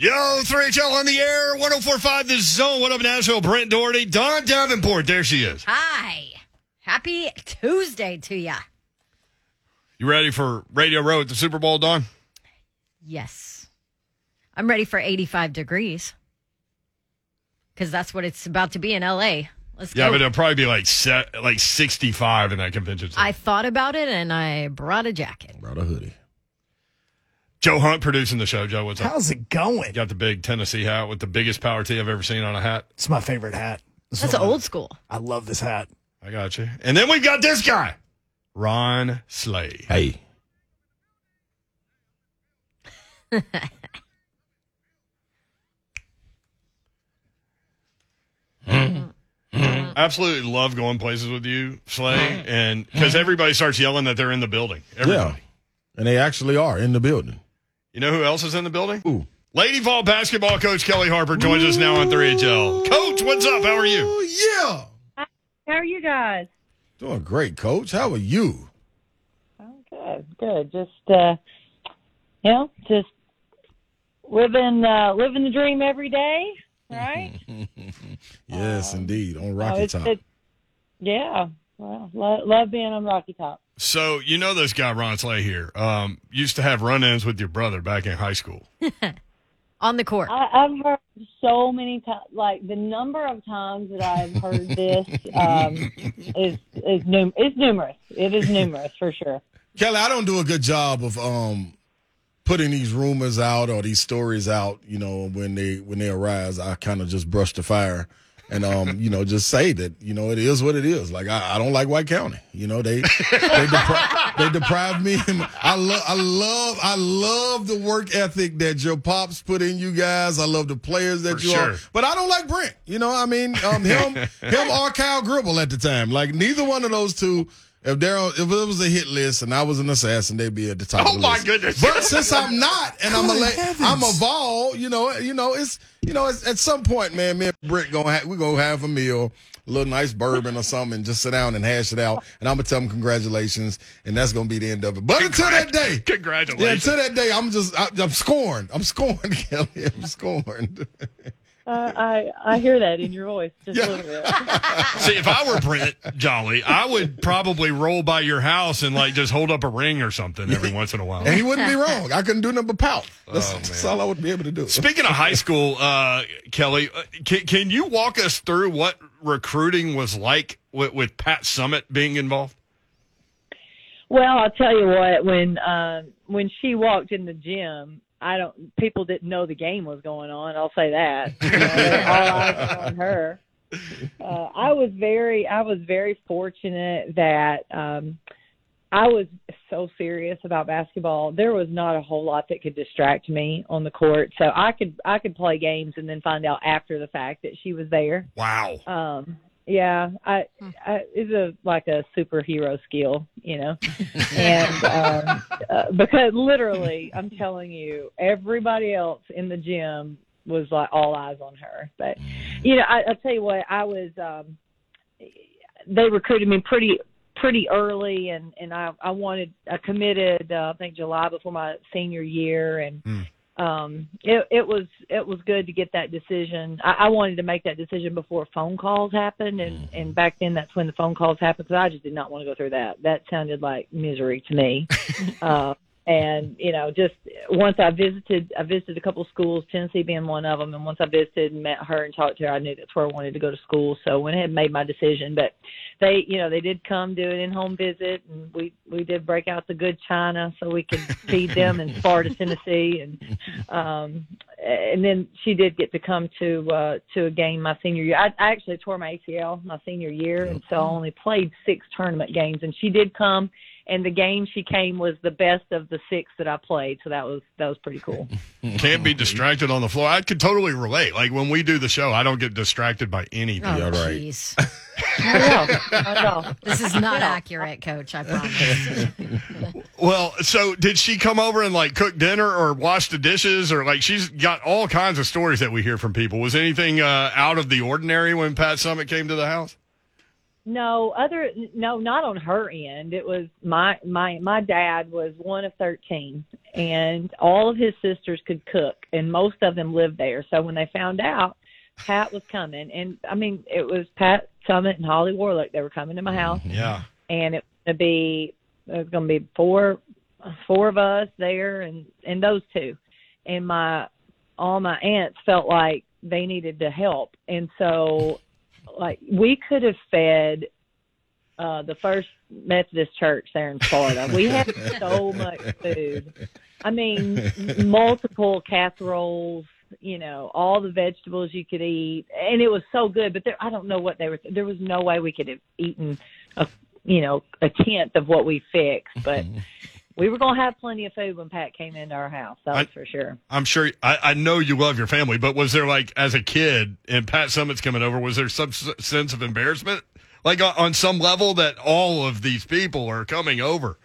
Yo, 3HL on the air, 104.5 The Zone. What up, Nashville? Brent Doherty, Dawn Davenport. There she is. Hi. Happy Tuesday to ya. You ready for Radio Row at the Super Bowl, Dawn? Yes. I'm ready for 85 degrees. Because that's what it's about to be in LA. Let's go. Yeah, but it'll probably be like 65 in that convention center. I thought about it, and I brought a jacket. Brought a hoodie. Joe Hunt producing the show. Joe, what's up? How's it going? Got the big Tennessee hat with the biggest power tee I've ever seen on a hat. It's my favorite hat. That's old school. I love this hat. I got you. And then we've got this guy, Ron Slay. Hey. I absolutely love going places with you, Slay, and because everybody starts yelling that they're in the building. Everybody. Yeah, and they actually are in the building. You know who else is in the building? Ooh. Lady Vols basketball coach Kellie Harper joins us now on 3HL. Coach, what's up? How are you? Yeah. How are you guys? Doing great, Coach. How are you? I'm good. Just, just living the dream every day, right? Yes, indeed. On Rocky Top. Yeah. Well, love being on Rocky Top. So, you know this guy, Ron Slay here, used to have run-ins with your brother back in high school. On the court. I've heard so many times, like the number of times that I've heard this is numerous. It is numerous for sure. Kellie, I don't do a good job of putting these rumors out or these stories out, you know, when they arise. I kind of just brush the fire. And, just say that, it is what it is. Like, I don't like White County. They deprive me. I love the work ethic that your pops put in you guys. I love the players that are. But I don't like Brent. Him or Kyle Gribble at the time. Like, neither one of those two. If it was a hit list and I was an assassin, they'd be at the top. Oh my goodness! But since I'm not, and I'm a Vol, it's at some point, man. Me and Britt we're gonna have a meal, a little nice bourbon or something, and just sit down and hash it out. And I'm gonna tell them congratulations, and that's gonna be the end of it. But congratulations! Yeah, until that day, I'm scorned. I'm scorned, Kellie. I'm scorned. I hear that in your voice just a little bit. See, if I were Brent Jolly, I would probably roll by your house and just hold up a ring or something every once in a while. And he wouldn't be wrong. I couldn't do nothing but pout. That's all I would be able to do. Speaking of high school, Kellie, can you walk us through what recruiting was like with Pat Summitt being involved? Well, I'll tell you what. When she walked in the gym. People didn't know the game was going on. I'll say that. All eyes were on her. I was very fortunate that I was so serious about basketball. There was not a whole lot that could distract me on the court. So I could play games and then find out after the fact that she was there. Wow. Yeah, it's a superhero skill, and because literally, I'm telling you, everybody else in the gym was like all eyes on her. But I'll tell you what, I was. They recruited me pretty early, and I committed. I think July before my senior year, and. It was good to get that decision. I wanted to make that decision before phone calls happened, and back then that's when the phone calls happened because I just did not want to go through that. That sounded like misery to me. Just once I visited a couple of schools, Tennessee being one of them, and once I visited and met her and talked to her, I knew that's where I wanted to go to school, so I went ahead and made my decision. But they did come do an in-home visit, and we did break out the good china so we could feed them in Sparta, Tennessee, and then she did get to come to a game my senior year. I actually tore my ACL my senior year, and so I only played 6 tournament games, and she did come. And the game she came was the best of the 6 that I played, so that was pretty cool. Can't be distracted on the floor. I could totally relate. Like, when we do the show, I don't get distracted by anything. Oh, jeez. I know. This is not accurate, Coach, I promise. Well, so did she come over and, cook dinner or wash the dishes? Or, she's got all kinds of stories that we hear from people. Was anything out of the ordinary when Pat Summitt came to the house? No, not on her end. It was my dad was one of 13, and all of his sisters could cook, and most of them lived there. So when they found out Pat was coming, and I mean, it was Pat Summitt and Holly Warlick. They were coming to my house. Yeah. And it was going to be four of us there, and those two. And all my aunts felt like they needed to help. And so, like, we could have fed the first Methodist church there in Sparta. We had so much food. I mean, multiple casseroles, you know, all the vegetables you could eat. And it was so good. But I don't know what they were. There was no way we could have eaten, a tenth of what we fixed. But we were going to have plenty of food when Pat came into our house. That was for sure. I'm sure. I know you love your family, but was there, like, as a kid and Pat Summitt's coming over, was there some sense of embarrassment? Like, on some level that all of these people are coming over?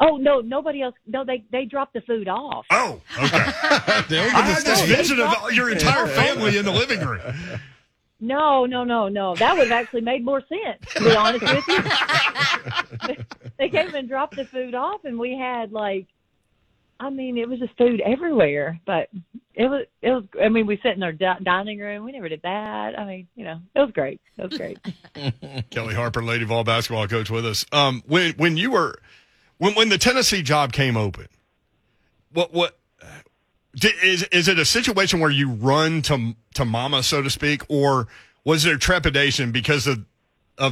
Oh, no, nobody else. No, they dropped the food off. Oh, okay. I had this vision of your entire family in the living room. No. That would have actually made more sense, to be honest with you. They came and dropped the food off, and we had, like, I mean, it was just food everywhere. But it was. I mean, we sat in our dining room. We never did that. I mean, it was great. Kellie Harper, Lady Vols basketball coach, with us. When the Tennessee job came open, what? Is it a situation where you run to mama, so to speak, or was there trepidation because of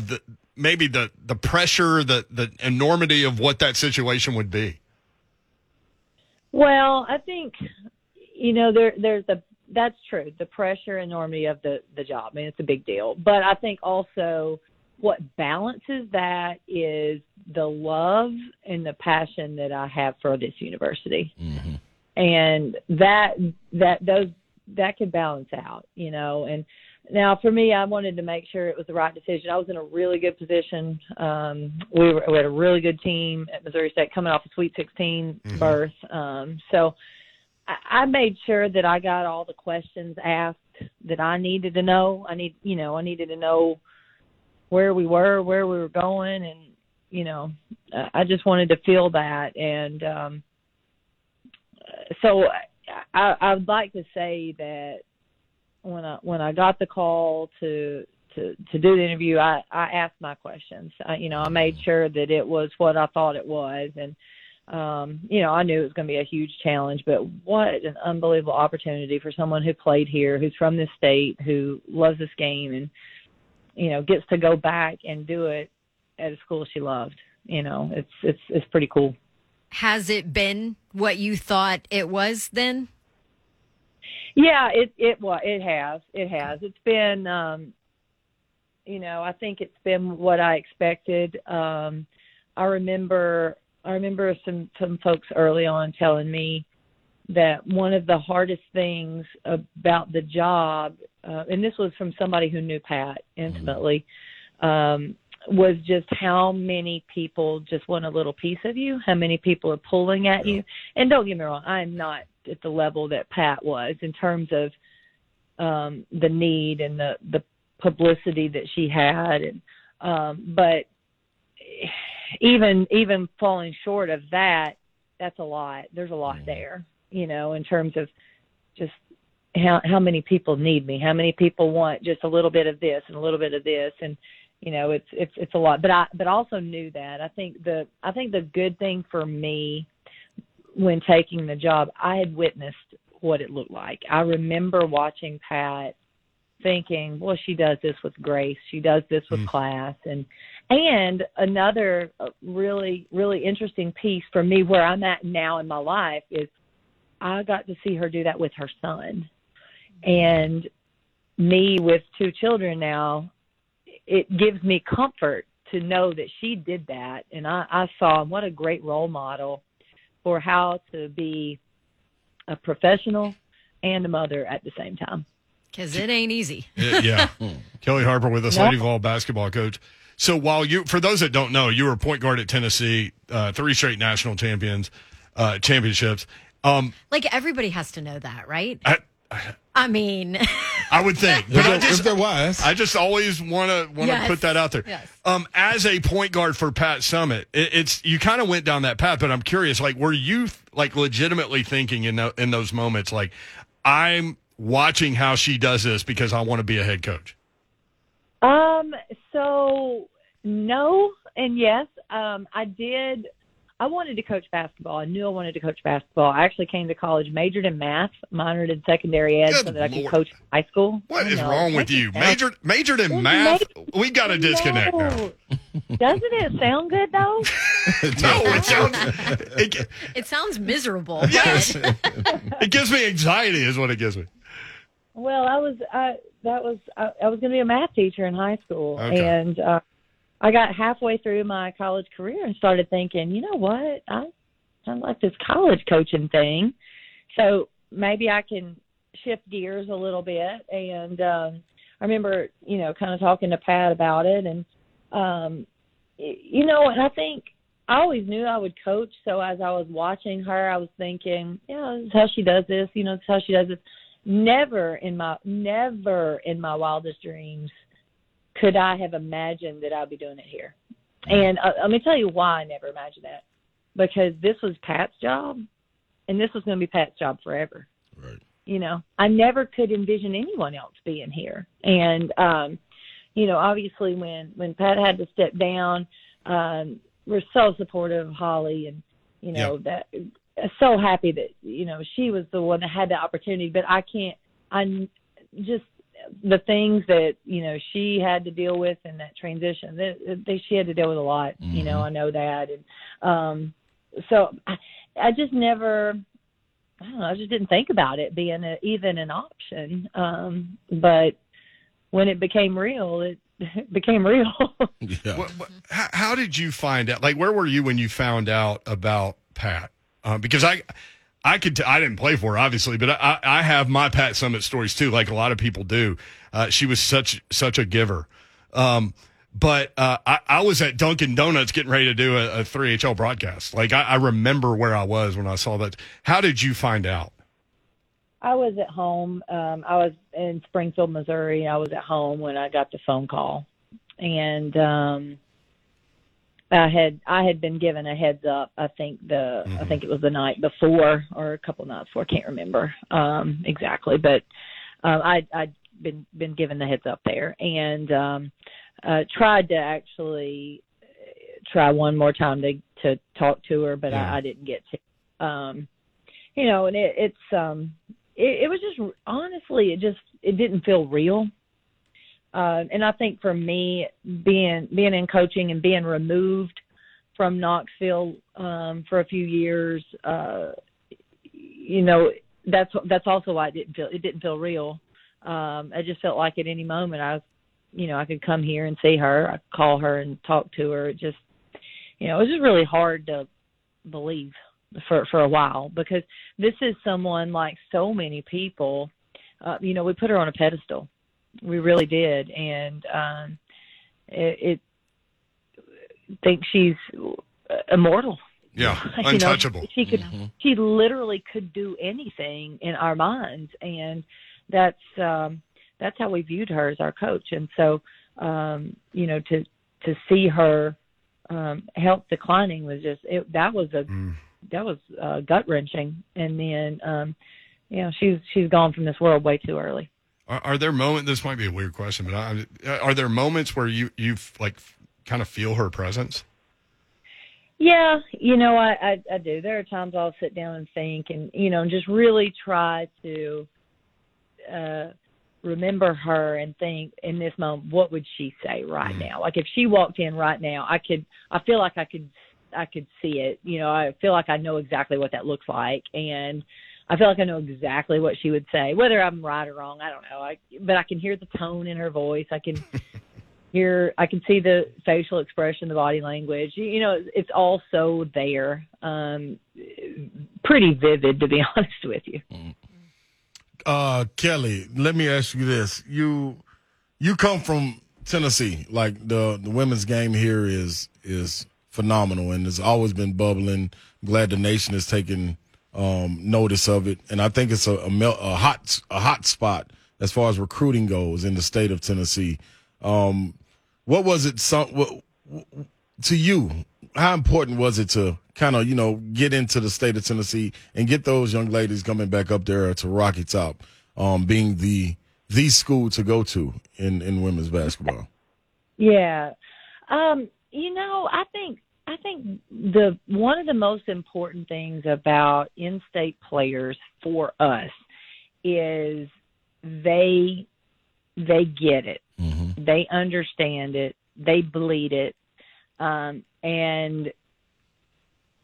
the maybe the pressure, the enormity of what that situation would be? Well, I think that's true, the pressure, enormity of the job. I mean, it's a big deal, but I think also what balances that is the love and the passion that I have for this university. Mm-hmm. And that could balance out, And now for me, I wanted to make sure it was the right decision. I was in a really good position. We had a really good team at Missouri State coming off a Sweet 16 berth. So I made sure that I got all the questions asked that I needed to know. I needed to know where we were going, and I just wanted to feel that. And so I would like to say that when I got the call to do the interview, I asked my questions. I made sure that it was what I thought it was. And, I knew it was going to be a huge challenge, but what an unbelievable opportunity for someone who played here, who's from this state, who loves this game, and, gets to go back and do it at a school she loved. It's pretty cool. Has it been what you thought it was then? Yeah, it has. It's been, I think it's been what I expected. I remember some folks early on telling me that one of the hardest things about the job, and this was from somebody who knew Pat intimately, was just how many people just want a little piece of you, how many people are pulling at you. And don't get me wrong, I'm not at the level that Pat was in terms of the need and the publicity that she had. And, but even falling short of that, that's a lot. There's a lot there, in terms of just how many people need me, how many people want just a little bit of this and a little bit of this. And, it's a lot, but I also knew that. I think the good thing for me when taking the job, I had witnessed what it looked like. I remember watching Pat, thinking, well, she does this with grace, she does this with class, and another really, really interesting piece for me where I'm at now in my life is I got to see her do that with her son, and me with two children now. It gives me comfort to know that she did that. And I saw what a great role model for how to be a professional and a mother at the same time. Because it ain't easy. Yeah. Kellie Harper with us, Lady Vols basketball coach. So for those that don't know, you were point guard at Tennessee, 3 straight national championships. Like everybody has to know that, right? I I mean, I would think. But if there was, I just always want to put that out there. Yes. As a point guard for Pat Summitt, it's you kind of went down that path. But I'm curious, like, were you like legitimately thinking in those moments, like, I'm watching how she does this because I want to be a head coach? So no and yes. I did. I wanted to coach basketball. I knew I wanted to coach basketball. I actually came to college, majored in math, minored in secondary ed, so that I could coach high school. What is wrong with you? Majored in math? We got to disconnect now. Doesn't it sound good, though? No, it sounds miserable. Yes. It gives me anxiety is what it gives me. Well, I was going to be a math teacher in high school, okay. And I got halfway through my college career and started thinking, you know what, I like this college coaching thing, so maybe I can shift gears a little bit. And I remember, you know, kind of talking to Pat about it, and you know, and I think I always knew I would coach. So as I was watching her, I was thinking, yeah, this is how she does this. You know, this is how she does this. Never in my wildest dreams could I have imagined that I'd be doing it here. And let me tell you why I never imagined that. Because this was Pat's job, and this was going to be Pat's job forever. Right. You know, I never could envision anyone else being here. And, you know, obviously when Pat had to step down, we're so supportive of Holly, and, you know, that so happy that, you know, she was the one that had the opportunity. But the things that, you know, she had to deal with in that transition, she had to deal with a lot, mm-hmm. You know, I know that. And so I just didn't think about it being even an option. But when it became real, it became real. Yeah. How did you find out? Like, where were you when you found out about Pat? Because I didn't play for her, obviously, but I have my Pat Summitt stories too, like a lot of people do. She was such a giver. I was at Dunkin' Donuts getting ready to do a 3HL broadcast. Like, I remember where I was when I saw that. How did you find out? I was at home. I was in Springfield, Missouri. I was at home when I got the phone call, and I had been given a heads up. I think it was the night before or a couple nights before. I can't remember exactly, but I'd been given the heads up there, and tried to actually try one more time to talk to her, but I didn't get to. You know, and it was just honestly, it didn't feel real. And I think for me, being in coaching and being removed from Knoxville for a few years, you know, that's also why it didn't feel real. I just felt like at any moment I could come here and see her, I'd call her and talk to her. It just, you know, it was just really hard to believe for a while, because this is someone, like so many people, you know, we put her on a pedestal. We really did, and I think she's immortal. Yeah, untouchable. You know, she literally could do anything in our minds, and that's how we viewed her as our coach. And so, you know, to see her health declining was just that was gut wrenching. And then, you know, she's gone from this world way too early. Are there moments? This might be a weird question, but are there moments where you've like kind of feel her presence? Yeah, you know, I do. There are times I'll sit down and think, and you know, just really try to remember her and think in this moment, what would she say right now? Like if she walked in right now, I feel like I could see it. You know, I feel like I know exactly what that looks like, and I feel like I know exactly what she would say, whether I'm right or wrong. I don't know. But I can hear the tone in her voice. I can I can see the facial expression, the body language. You know, it's all so there. Pretty vivid, to be honest with you. Kellie, let me ask you this. You come from Tennessee. Like the women's game here is phenomenal, and it's always been bubbling. Glad the nation is taking notice of it, and I think it's a hot spot as far as recruiting goes in the state of Tennessee. What was it to you? How important was it to kind of, you know, get into the state of Tennessee and get those young ladies coming back up there to Rocky Top, being the school to go to in women's basketball? Yeah. You know, I think the one of the most important things about in-state players for us is they get it. Mm-hmm. They understand it. They bleed it. And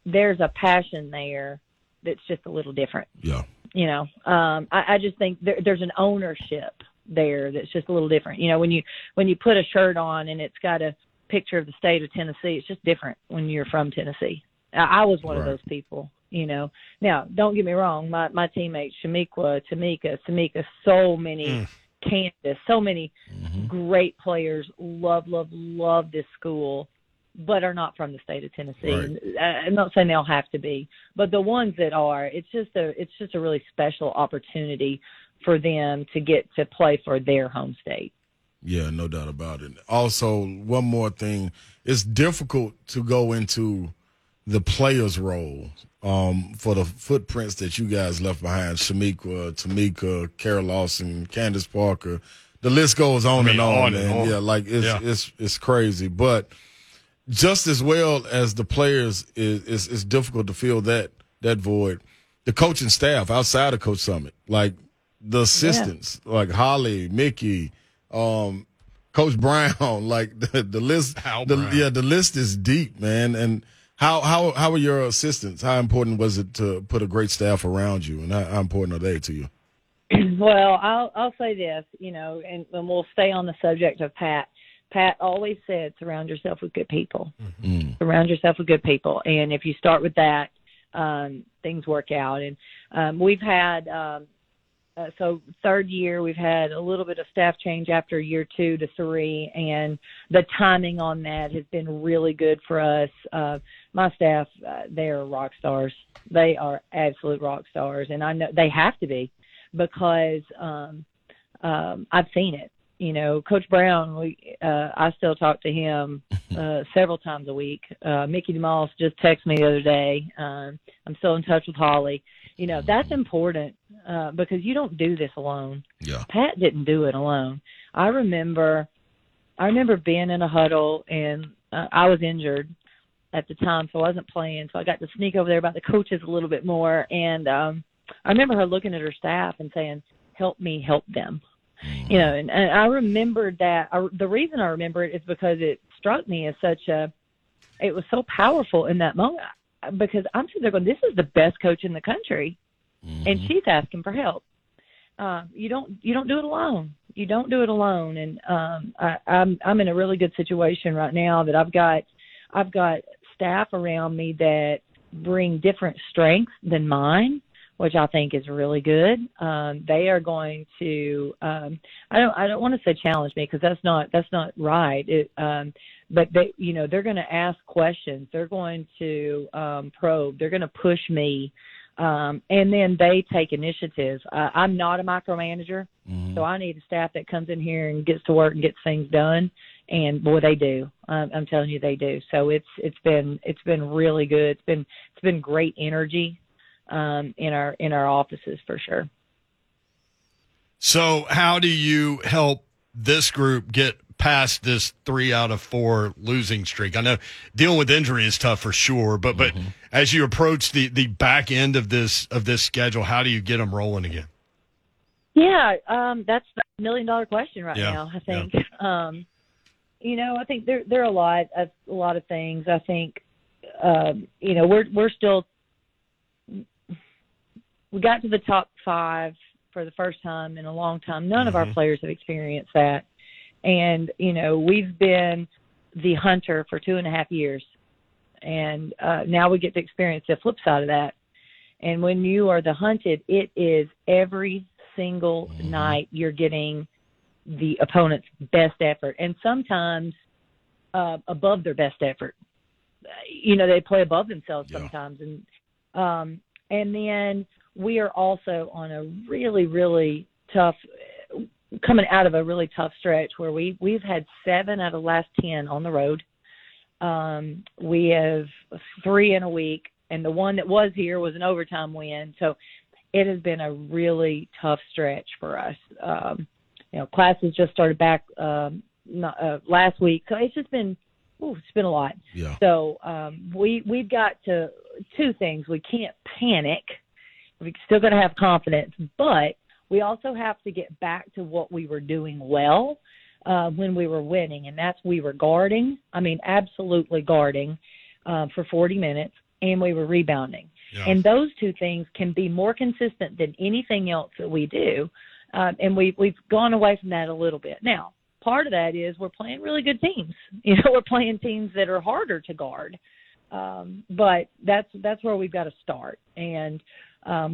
there's a passion there that's just a little different. Yeah. You know, I just think there's an ownership there that's just a little different. You know, when you put a shirt on and it's got a picture of the state of Tennessee, it's just different when you're from Tennessee. I was one of those people, you know. Now, don't get me wrong, my teammates, Tamika, so many, Candace, so many great players love this school, but are not from the state of Tennessee. Right. I'm not saying they all have to be, but the ones that are, it's just a really special opportunity for them to get to play for their home state. Yeah, no doubt about it. Also, one more thing, it's difficult to go into the players' role for the footprints that you guys left behind, Chamique, Tamika, Kara Lawson, Candace Parker. The list goes on and on. Yeah, like it's crazy. But just as well as the players, it's difficult to fill that void. The coaching staff outside of Coach Summitt, like the assistants, like Holly, Mickey, Coach Brown, like the list. The list is deep, man. And how were your assistants? How important was it to put a great staff around you, and how important are they to you? Well, I'll say this, you know, and we'll stay on the subject of Pat. Pat always said, surround yourself with good people. Mm-hmm. Surround yourself with good people, and if you start with that, things work out. And we've had. So third year, we've had a little bit of staff change after year 2 to 3, and the timing on that has been really good for us. My staff, they are rock stars. They are absolute rock stars, and I know they have to be because I've seen it. You know, Coach Brown, I still talk to him several times a week. Mickey DeMoss just texted me the other day. I'm still in touch with Holly. You know, that's important because you don't do this alone. Yeah. Pat didn't do it alone. I remember being in a huddle, and I was injured at the time, so I wasn't playing. So I got to sneak over there by the coaches a little bit more. And I remember her looking at her staff and saying, help me help them. Mm-hmm. You know, and I remembered that. The reason I remember it is because it struck me as it was so powerful in that moment. Because I'm sure they're going, this is the best coach in the country, and she's asking for help. You don't do it alone. You don't do it alone. And I'm in a really good situation right now that I've got staff around me that bring different strengths than mine, which I think is really good. They are going to I don't want to say challenge me because that's not right. But they, you know, they're going to ask questions. They're going to probe. They're going to push me, and then they take initiative. I'm not a micromanager, so I need a staff that comes in here and gets to work and gets things done. And boy, they do. I'm telling you, they do. So it's been really good. It's been great energy in our offices for sure. So how do you help this group get past this 3 out of 4 losing streak? I know dealing with injury is tough for sure, but as you approach the back end of this schedule, how do you get them rolling again? Yeah, that's the $1 million question now. I think, you know, I think there are a lot of things. I think, you know, we're still, we got to the top 5 for the first time in a long time. None of our players have experienced that. And, you know, we've been the hunter for 2.5 years, and now we get to experience the flip side of that. And when you are the hunted, it is every single night you're getting the opponent's best effort, and sometimes above their best effort. You know, they play above themselves sometimes. And And then we are also on a really, really tough, coming out of a really tough stretch where we've had 7 out of the last 10 on the road. We have 3 in a week, and the one that was here was an overtime win. So it has been a really tough stretch for us. Classes just started back last week, so it's just been a lot. Yeah. So we've got to two things. We can't panic. We're still going to have confidence, but we also have to get back to what we were doing well when we were winning, and that's we were guarding. I mean, absolutely guarding for 40 minutes, and we were rebounding. Yeah. And those two things can be more consistent than anything else that we do, and we've gone away from that a little bit. Now, part of that is we're playing really good teams. You know, we're playing teams that are harder to guard, but that's where we've got to start, and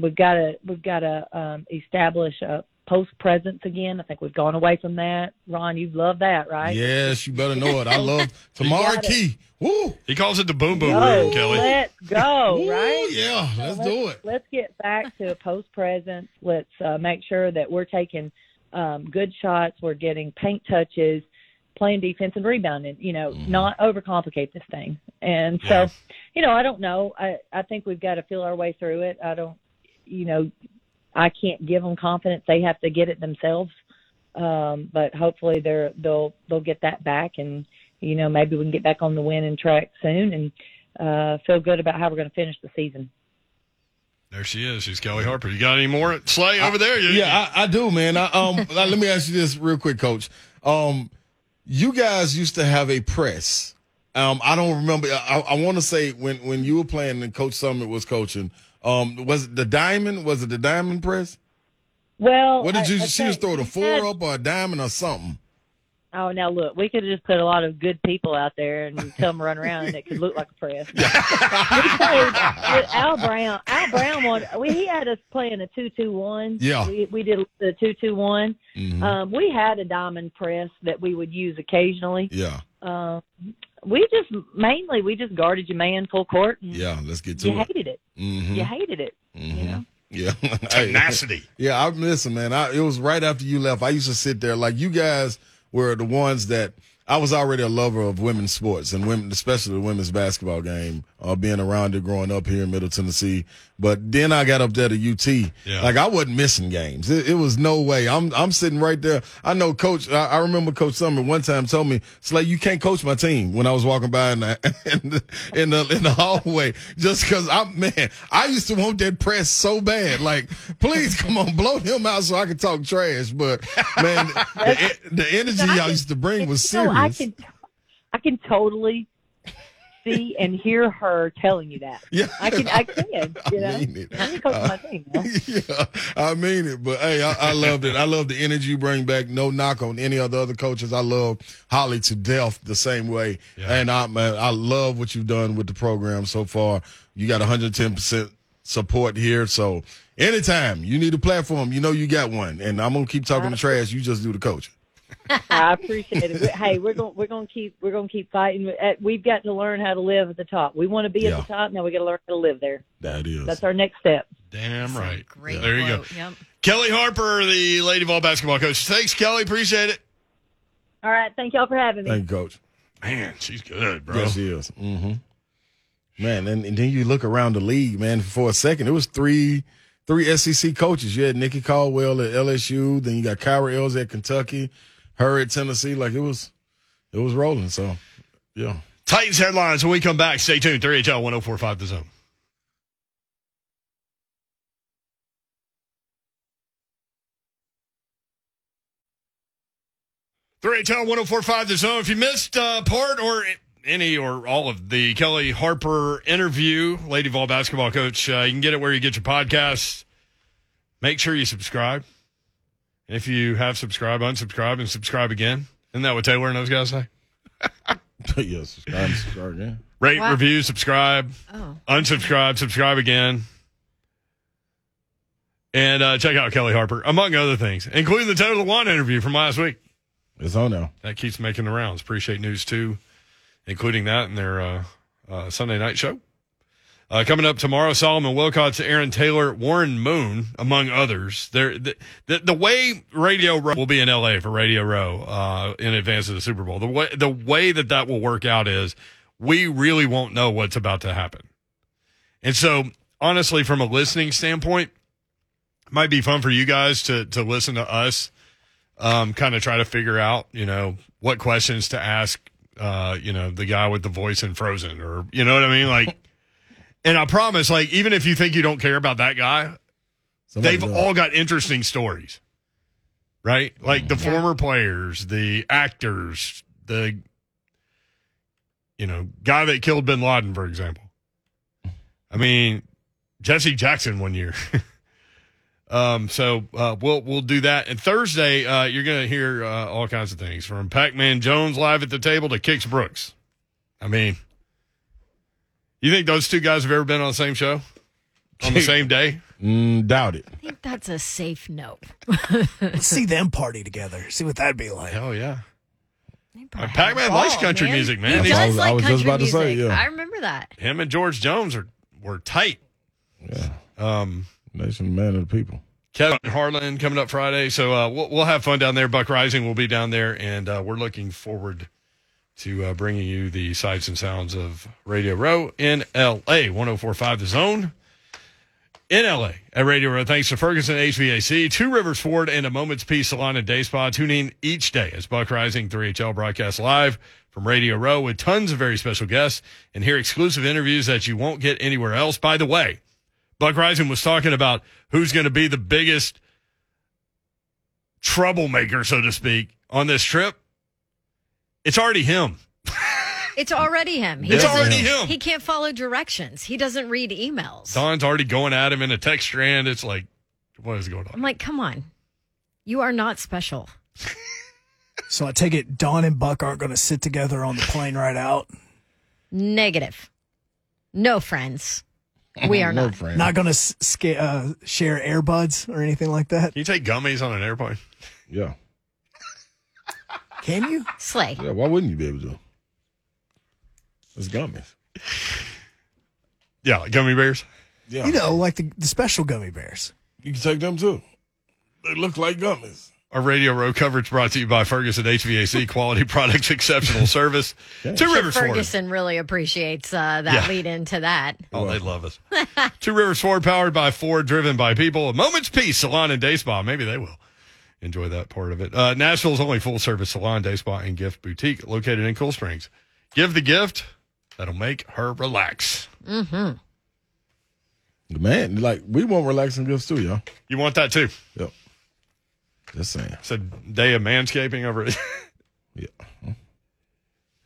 we've got to establish a post presence again. I think we've gone away from that. Ron, you love that, right? Yes, you better know it. I love Tamar Key. Woo! He calls it the boom boom room, Kelly. Let's go, right? Yeah, let's do it. Let's get back to a post presence. Let's make sure that we're taking good shots. We're getting paint touches, playing defense and rebounding. You know, not overcomplicate this thing. And so, I don't know. I think we've got to feel our way through it. I can't give them confidence. They have to get it themselves. But hopefully they'll get that back, and maybe we can get back on the winning track soon and feel good about how we're going to finish the season. There she is. She's Kellie Harper. You got any more Slay over there? I do, man. Let me ask you this real quick, Coach. You guys used to have a press. I don't remember. I want to say when you were playing and Coach Summitt was coaching. Was it the diamond? Was it the diamond press? Well, what did you? She was throwing a 4 up or a diamond or something. Oh, now look, we could have just put a lot of good people out there and tell them to run around, and it could look like a press. Al Brown won. He had us playing a 2-2-1. Yeah, we did the 2-2-1. We had a diamond press that we would use occasionally. Yeah. We just guarded your man full court. And let's get to it. You hated it. Mm-hmm. Yeah. Tenacity. Yeah, listen, man. It was right after you left. I used to sit there like you guys were the ones that I was already a lover of women's sports and women, especially the women's basketball game, being around it growing up here in Middle Tennessee. But then I got up there to UT. Yeah. Like I wasn't missing games. It was no way. I'm sitting right there. I know Coach. I remember Coach Summitt one time told me, "Slay, you can't coach my team." When I was walking by in the hallway, just because I used to want that press so bad. Like, please come on, blow him out so I can talk trash. But man, the energy y'all used to bring was serious. I can totally see and hear her telling you that. Yeah. I can. I mean it. I can coach my team. Yeah, I mean it. But, hey, I loved it. I love the energy you bring back. No knock on any of the other coaches. I love Holly to death the same way. Yeah. And, I love what you've done with the program so far. You got 110% support here. So anytime you need a platform, you got one. And I'm going to keep talking trash. You just do the coaching. I appreciate it. Hey, we're gonna keep fighting. We've got to learn how to live at the top. We want to be at the top. Now we got to learn how to live there. That's our next step. Damn right. Great. There you go. Yep. Kellie Harper, the Lady Vols basketball coach. Thanks, Kellie. Appreciate it. All right. Thank y'all for having me. Thank you, Coach. Man, she's good, bro. Yes, she is. Mm-hmm. Man, and then you look around the league, man. For a second, it was three SEC coaches. You had Nikki Caldwell at LSU. Then you got Kyra Ells at Kentucky. Her at Tennessee, like it was rolling. So, yeah. Titans headlines when we come back. Stay tuned. 3HL 104.5 The Zone. .3HL 104.5 The Zone. If you missed part or any or all of the Kellie Harper interview, Lady Vols basketball coach, you can get it where you get your podcasts. Make sure you subscribe. And if you have subscribe, unsubscribe, and subscribe again. Isn't that what Taylor and those guys say? Yeah, subscribe again. Rate, review, subscribe, unsubscribe, subscribe again. And check out Kellie Harper, among other things, including the Total One interview from last week. It's on now. That keeps making the rounds. Appreciate News 2, including that in their Sunday night show. Coming up tomorrow, Solomon Wilcox, Aaron Taylor, Warren Moon, among others. The way Radio Row will be in LA for Radio Row in advance of the Super Bowl, the way that will work out is we really won't know what's about to happen. And so, honestly, from a listening standpoint, it might be fun for you guys to listen to us kind of try to figure out, you know, what questions to ask, you know, the guy with the voice in Frozen, or, you know what I mean? Like, and I promise, like, even if you think you don't care about that guy, all got interesting stories, right? Like the former players, the actors, the, you know, guy that killed bin Laden, for example. I mean, Jesse Jackson one year. So we'll do that. And Thursday, you're going to hear all kinds of things, from Pac-Man Jones live at the table to Kix Brooks. I mean, you think those two guys have ever been on the same show? On the same day? Doubt it. I think that's a safe no. Let's see them party together. See what that'd be like. Oh, yeah. Pac-Man likes country music, man. He does like country music. Yeah. I remember that. Him and George Jones were tight. Yeah. Nation, man, and people. Kevin Harlan coming up Friday. So we'll have fun down there. Buck Rising will be down there, and we're looking forward to bringing you the sights and sounds of Radio Row in L.A. 104.5 The Zone in L.A. at Radio Row. Thanks to Ferguson HVAC, Two Rivers Ford, and A Moment's Peace Salon and Day Spa. Tune in each day as Buck Rising 3HL broadcasts live from Radio Row with tons of very special guests, and hear exclusive interviews that you won't get anywhere else. By the way, Buck Rising was talking about who's going to be the biggest troublemaker, so to speak, on this trip. It's already him. It's already him. It's already him. He can't follow directions. He doesn't read emails. Don's already going at him in a text strand. It's like, what is going on? I'm like, come on. You are not special. So I take it Don and Buck aren't going to sit together on the plane right out? Negative. No friends. We are not. Friends. Not going to share AirBuds or anything like that? Can you take gummies on an airplane? Yeah. Can you? Slay. Yeah, why wouldn't you be able to? It's gummies. Yeah, like gummy bears. Yeah. You know, like the special gummy bears. You can take them too. They look like gummies. Our Radio Row coverage brought to you by Ferguson HVAC, quality products, exceptional service. Yeah. Two Rivers Ford. Ferguson really appreciates that lead into that. Oh, they love us. Two Rivers Ford, powered by Ford, driven by people. A Moment's Peace Salon and Day Spa. Maybe they will enjoy that part of it. Nashville's only full-service salon, day spa, and gift boutique, located in Cool Springs. Give the gift that'll make her relax. Mm-hmm. Man, like, we want relaxing gifts too, y'all. You want that too? Yep. Just saying. It's a day of manscaping over it. Yeah.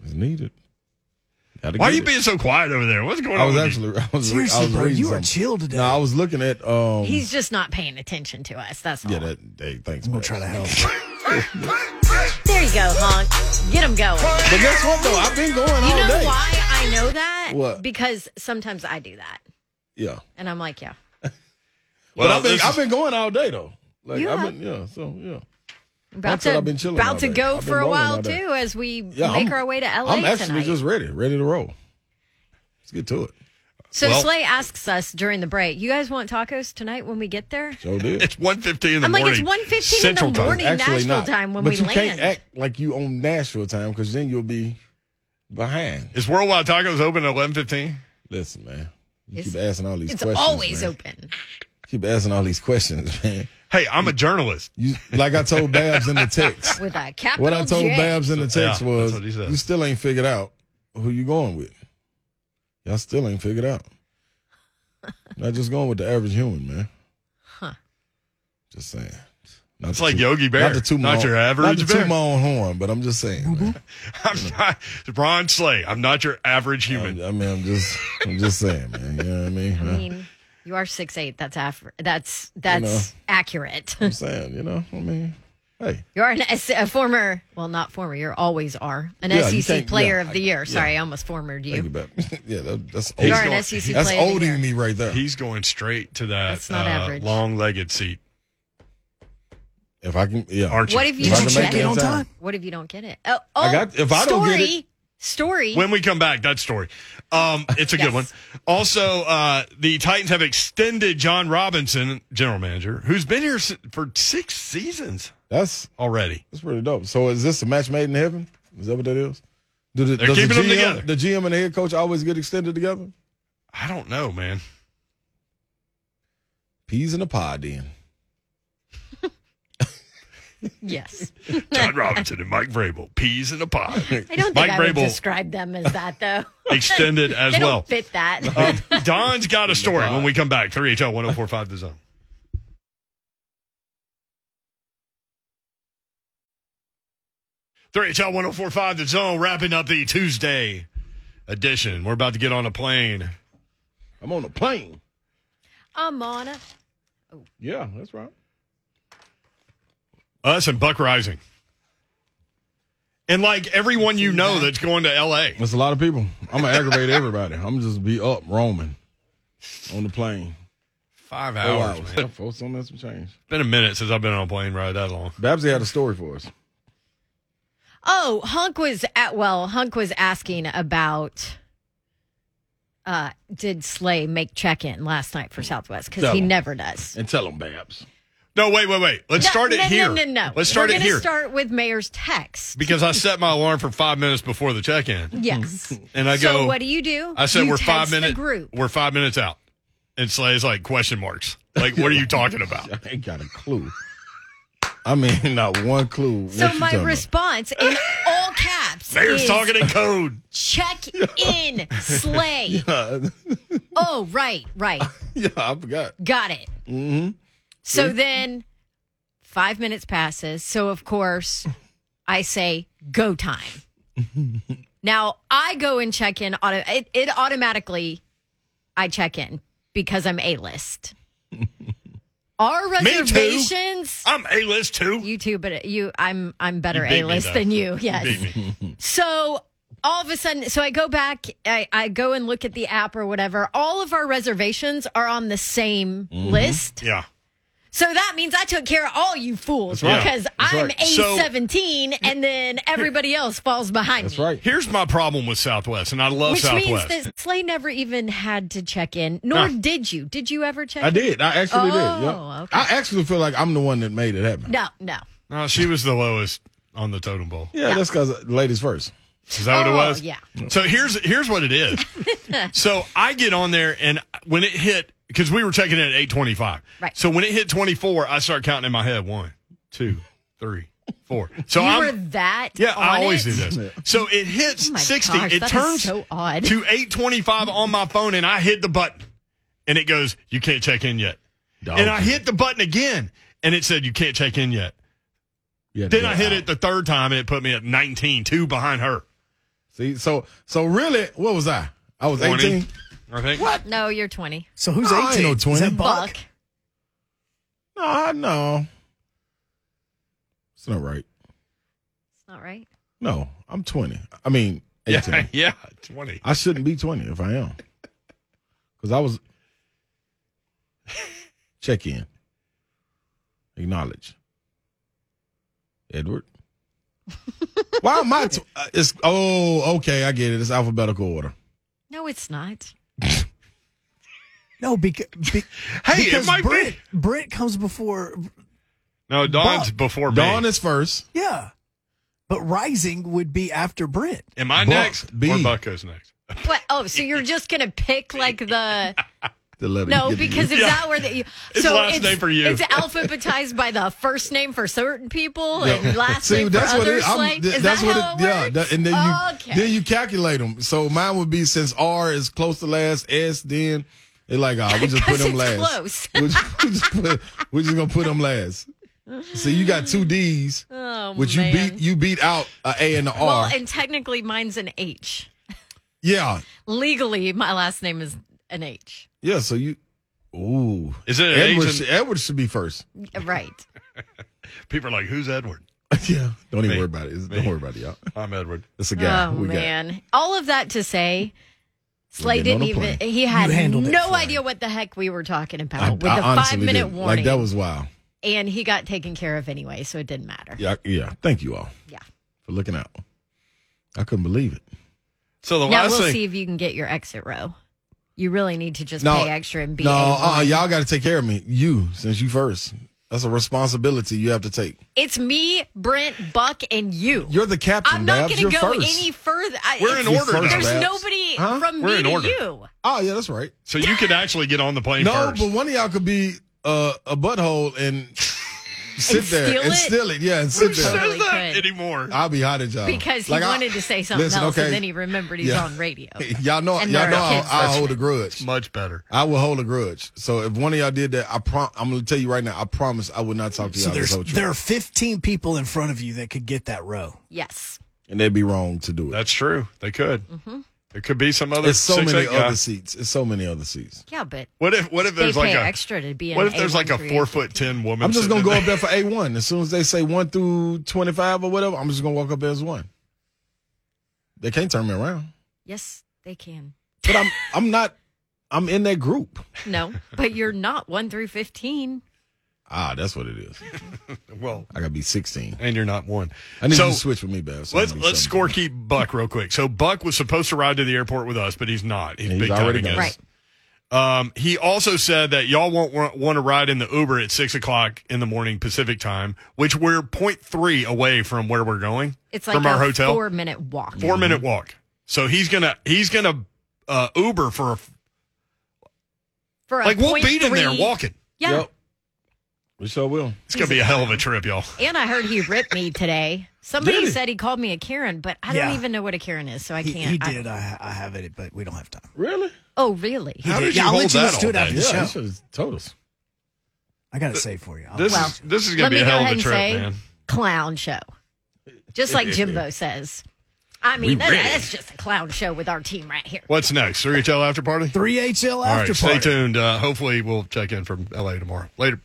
It's needed. Why are you being so quiet over there? What's going on? I was reading. You were chill today. No, I was looking at. He's just not paying attention to us. That's all. Yeah, thanks. We'll try to help. There you go, honk. Get him going. But guess what, though? I've been going all day. You know why I know that? What? Because sometimes I do that. Yeah. And I'm like, yeah. But I've been going all day, though. Like, yeah. So, yeah. I've been go for a while, too, as we make our way to LA. I'm actually tonight. Just ready to roll. Let's get to it. So Slay asks us during the break, you guys want tacos tonight when we get there? So do. It's 1:15 in the morning. I'm like, it's 1:15 in the morning Nashville time when we land. But you can't act like you own Nashville time, because then you'll be behind. Is Worldwide Tacos open at 11:15? Listen, man. You keep asking all these questions. It's always open. Keep asking all these questions, man. Hey, I'm a journalist. Like I told Babs in the text. With a capital What I told J. Babs in the text was, you still ain't figured out who you going with. Y'all still ain't figured out. Not just going with the average human, man. Huh. Just saying. It's like Yogi Bear. Not your average bear. Not to toot my own horn, but I'm just saying. Mm-hmm. I'm not Ron Slay. I'm not your average human. I'm just saying, man. You know what I mean? You are 6'8". That's you know, accurate. I'm saying, you know, I mean, hey, you're an SEC player of the year. Sorry, I almost formered you. That's old. You're an SEC player. That's olding me right there. He's going straight to that long-legged seat. If I can, Archie. What if you don't get it? Oh, I got, if I don't get it, story. When we come back, that story. It's a good one. Also, the Titans have extended Jon Robinson, general manager, who's been here for 6 seasons. That's pretty dope. So is this a match made in heaven? Is that what that is? They're keeping them together. The GM and the head coach always get extended together? I don't know, man. Peas in a pod, then. Yes. Jon Robinson and Mike Vrabel. Peas in a pod. I don't think Mike Vrabel would describe them as that, though. Extended as they don't fit that. Don's got a story when we come back. 3HL 104.5 The Zone. HL 104.5 The Zone, wrapping up the Tuesday edition. We're about to get on a plane. I'm on a plane. I'm on a... Oh. Yeah, that's right. Us and Buck Rising. And like everyone you know that's going to LA. That's a lot of people. I'm going to aggravate everybody. I'm just be up roaming on the plane. 5 hours, man. Folks, don't let some change. It's been a minute since I've been on a plane ride that long. Babsy had a story for us. Oh, Hunk was asking about did Slay make check-in last night for Southwest? Because he never does. And tell him, Babs. No, wait. Let's start it here. No. Let's start it here. We're going to start with Mayor's text. Because I set my alarm for 5 minutes before the check-in. Yes. And I go. So what do? I said, we're 5 minutes out. And Slay's like, question marks. Like, what are you talking about? I ain't got a clue. I mean, not one clue. So my response in all caps Mayor's is, talking in code. Check in, Slay. Yeah. Oh, right. Yeah, I forgot. Got it. Mm-hmm. So then 5 minutes passes. So, of course, I say go time. Now, I go and check in. I check in because I'm A-list. Our reservations. I'm A-list too. You too, but I'm better A-list than you. Yes. So all of a sudden, I go back. I go and look at the app or whatever. All of our reservations are on the same list. Yeah. So that means I took care of all you fools because I'm A17 and then everybody else falls behind me. That's right. Here's my problem with Southwest, and I love Southwest. Which means that Slay never even had to check in, nor did you. Did you ever check in? I did. I actually did. Yep. Okay. I actually feel like I'm the one that made it happen. No, she was the lowest on the totem pole. Yeah, that's because ladies first. Is that what it was? Yeah. So here's what it is. So I get on there, and when it hit, because we were checking in at 8:25. Right. So when it hit 24, I start counting in my head. 1, 2, 3, 4. So you were that. Yeah, I always do this. So it hits 60. Gosh, it turns so odd to 8:25 on my phone, and I hit the button, and it goes, "You can't check in yet." Dog. And I hit the button again, and it said, "You can't check in yet." Then I hit it the third time, and it put me at 19, 2 behind her. See, so really, what was I? I was 18. I think. What? No, you're 20. So who's 18? No, 20. Is that Buck? No. It's not right. It's not right? No, I'm 20. I mean, 18. Yeah, 20. I shouldn't be 20 if I am. Because I was... Check in. Acknowledge. Edward. Why am I... okay, I get it. It's alphabetical order. No, it's not. No, because it might be. Britt comes before. No, Dawn's before Britt. Dawn is first. Yeah. But Rising would be after Britt. Am I next? Or Bucko's next. What? Oh, so you're just going to pick like the. No, because if that were the. It's last name for you. It's alphabetized by the first name for certain people and last name for others. And then you calculate them. So mine would be, since R is close to last, S, then it's like, we just put them last. We're just going to put them last. So you got two D's, which you beat out an A and an R. Well, and technically mine's an H. Yeah. Legally, my last name is an H. Yeah, so you... Ooh. Is it Edward should be first. Right. People are like, who's Edward? Yeah. Don't even worry about it. Don't worry about it, y'all. I'm Edward. It's a guy. Oh, man. All of that to say, Slay didn't even... He had no idea what the heck we were talking about with the 5-minute warning. Like, that was wild. And he got taken care of anyway, so it didn't matter. Yeah. Thank you all. Yeah. For looking out. I couldn't believe it. So the now last we'll thing, see if you can get your exit row. You really need to just pay extra and be. No, y'all got to take care of me. You, since you first. That's a responsibility you have to take. It's me, Brent, Buck, and you. You're the captain. I'm not going to go any further. We're in order. There's nobody from me to you. Oh, yeah, that's right. So you could actually get on the plane first. No, but one of y'all could be a butthole and sit there and steal it. Yeah, and sit there. Who says that anymore? I'll be hot at y'all. Because he wanted to say something else, and then he remembered he's on radio. Y'all know I hold a grudge. Much better. I will hold a grudge. So if one of y'all did that, I'm going to tell you right now, I promise I would not talk to y'all. So there are 15 people in front of you that could get that row. Yes. And they'd be wrong to do it. That's true. They could. Mm-hmm. There could be some other. It's so many other seats. It's so many other seats. Yeah, but what if there's like a extra to be? What if there's like a 4'10" woman? I'm just gonna go up there for A1. As soon as they say 1 through 25 or whatever, I'm just gonna walk up there as one. They can't turn me around. Yes, they can. But I'm not. I'm in that group. No, but you're not 1 through 15. Ah, that's what it is. Well, I gotta be 16, and you're not one. I need you to switch with me, Bass. So let's scorekeep Buck real quick. So Buck was supposed to ride to the airport with us, but he's not. He's big time against. Right. He also said that y'all won't want to ride in the Uber at 6:00 in the morning Pacific time, which we're 0.3 away from where we're going. It's like from our hotel. 4-minute walk. Mm-hmm. 4-minute walk. So he's gonna Uber for a like we'll beat him there walking. Yeah. Yep. We so will. It's going to be a hell of a trip, y'all. And I heard he ripped me today. Somebody said he called me a Karen, but I don't even know what a Karen is, so I can't. He did. I have it, but we don't have time. Really? Oh, really? How did you hold that all day? Yeah, he should have told us. I got to say for you. This is going to be a hell of a trip, man. Clown show. Just like Jimbo says. I mean, that's just a clown show with our team right here. What's next? 3HL After Party? 3HL After Party. All right, stay tuned. Hopefully, we'll check in from LA tomorrow. Later.